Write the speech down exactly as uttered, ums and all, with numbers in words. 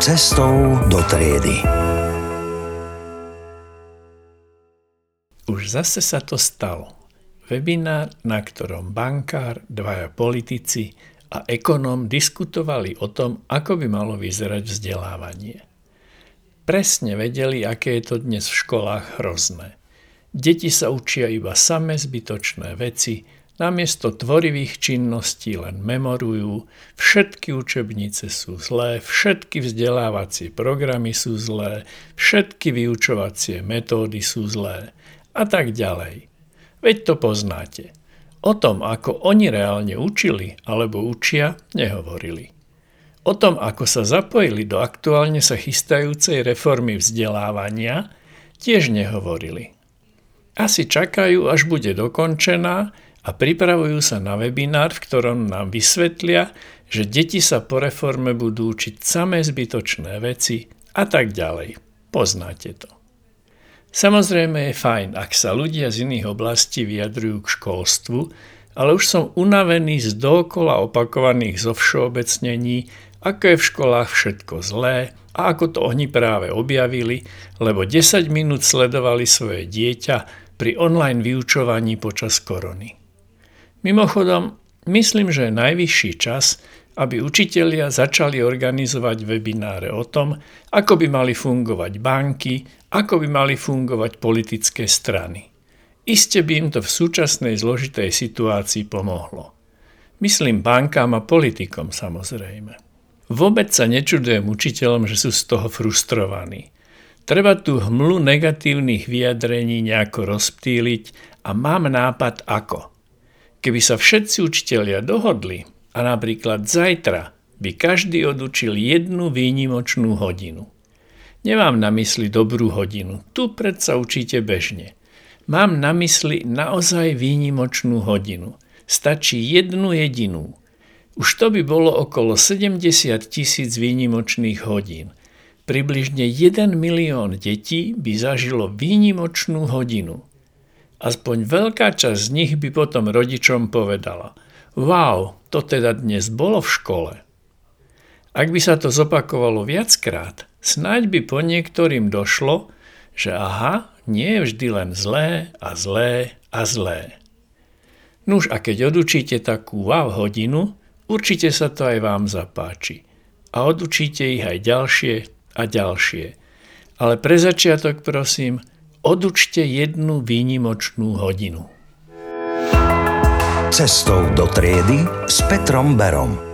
Cestou do triedy. Už zase sa to stalo. Webinár, na ktorom bankár, dvaja politici a ekonóm diskutovali o tom, ako by malo vyzerať vzdelávanie. Presne vedeli, aké je to dnes v školách hrozné. Deti sa učia iba samé zbytočné veci, namiesto tvorivých činností len memorujú, všetky učebnice sú zlé, všetky vzdelávacie programy sú zlé, všetky vyučovacie metódy sú zlé a tak ďalej. Veď to poznáte. O tom, ako oni reálne učili alebo učia, nehovorili. O tom, ako sa zapojili do aktuálne sa chystajúcej reformy vzdelávania, tiež nehovorili. Asi čakajú, až bude dokončená a pripravujú sa na webinár, v ktorom nám vysvetlia, že deti sa po reforme budú učiť samé zbytočné veci a tak ďalej. Poznáte to. Samozrejme je fajn, ak sa ľudia z iných oblastí vyjadrujú k školstvu, ale už som unavený z dookola opakovaných zovšeobecnení, ako je v školách všetko zlé a ako to oni práve objavili, lebo desať minút sledovali svoje dieťa pri online vyučovaní počas korony. Mimochodom, myslím, že je najvyšší čas, aby učitelia začali organizovať webináre o tom, ako by mali fungovať banky, ako by mali fungovať politické strany. Iste by im to v súčasnej zložitej situácii pomohlo. Myslím bankám a politikom samozrejme. Vôbec sa nečudujem učiteľom, že sú z toho frustrovaní. Treba tú hmlu negatívnych vyjadrení nejako rozptýliť a mám nápad ako. Keby sa všetci učitelia dohodli, a napríklad zajtra by každý odučil jednu výnimočnú hodinu. Nemám na mysli dobrú hodinu, tu predsa učíte bežne. Mám na mysli naozaj výnimočnú hodinu. Stačí jednu jedinú. Už to by bolo okolo sedemdesiat tisíc výnimočných hodín. Približne jeden milión detí by zažilo výnimočnú hodinu. Aspoň veľká časť z nich by potom rodičom povedala: wow, to teda dnes bolo v škole. Ak by sa to zopakovalo viackrát, snáď by po niektorým došlo, že aha, nie je vždy len zlé a zlé a zlé. Nuž a keď odučíte takú wow hodinu, určite sa to aj vám zapáči. A odučíte ich aj ďalšie a ďalšie. Ale pre začiatok prosím, odučte jednu výnimočnú hodinu. Cestou do triedy s Petrom Berom.